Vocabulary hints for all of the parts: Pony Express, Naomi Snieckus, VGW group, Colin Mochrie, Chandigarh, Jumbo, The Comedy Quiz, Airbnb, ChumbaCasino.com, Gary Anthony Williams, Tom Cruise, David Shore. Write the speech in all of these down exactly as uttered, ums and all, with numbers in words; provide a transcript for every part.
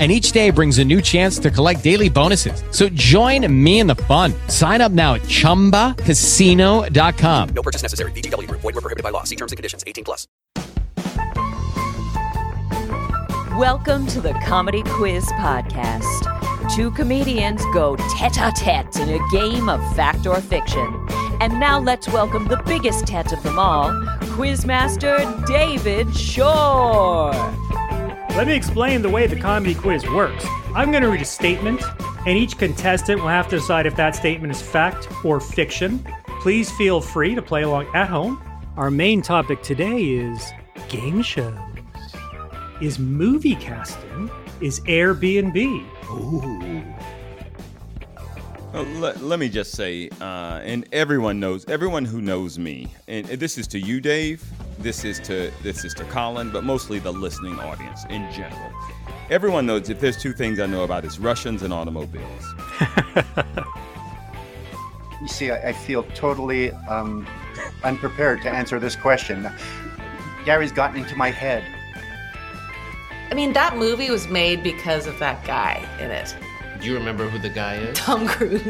And each day brings a new chance to collect daily bonuses. So join me in the fun. Sign up now at Chumba Casino dot com. No purchase necessary. V G W group. Void where prohibited by law. See terms and conditions. eighteen plus. Welcome to the Comedy Quiz Podcast. Two comedians go tete-a-tete in a game of fact or fiction. And now let's welcome the biggest tete of them all, Quizmaster David Shore. Let me explain the way the comedy quiz works. I'm going to read a statement, and each contestant will have to decide if that statement is fact or fiction. Please feel free to play along at home. Our main topic today is game shows, is movie casting, is Airbnb. Ooh. Well, let, let me just say, uh, and everyone knows, everyone who knows me, and this is to you, Dave, this is to this is to Colin, but mostly the listening audience in general. Everyone knows if there's two things I know about, it's Russians and automobiles. You see, I, I feel totally um, unprepared to answer this question. Gary's gotten into my head. I mean, that movie was made because of that guy in it. Do you remember who the guy is? Tom Cruise.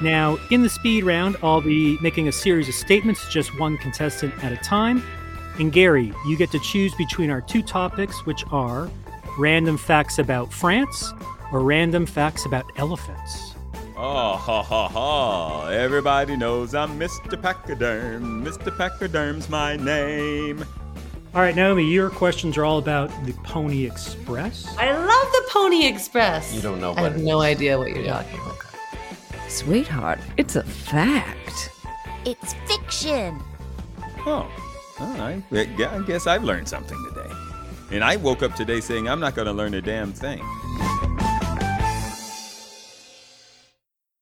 Now, in the speed round, I'll be making a series of statements, just one contestant at a time. And Gary, you get to choose between our two topics, which are random facts about France or random facts about elephants. Oh, ha, ha, ha. Everybody knows I'm Mister Pachyderm. Mister Pachyderm's my name. All right, Naomi, your questions are all about the Pony Express. I love the Pony Express. You don't know what I have it no is. idea what you're talking about. Sweetheart, it's a fact. It's fiction. Oh, all right. I guess I've learned something today. And I woke up today saying I'm not going to learn a damn thing.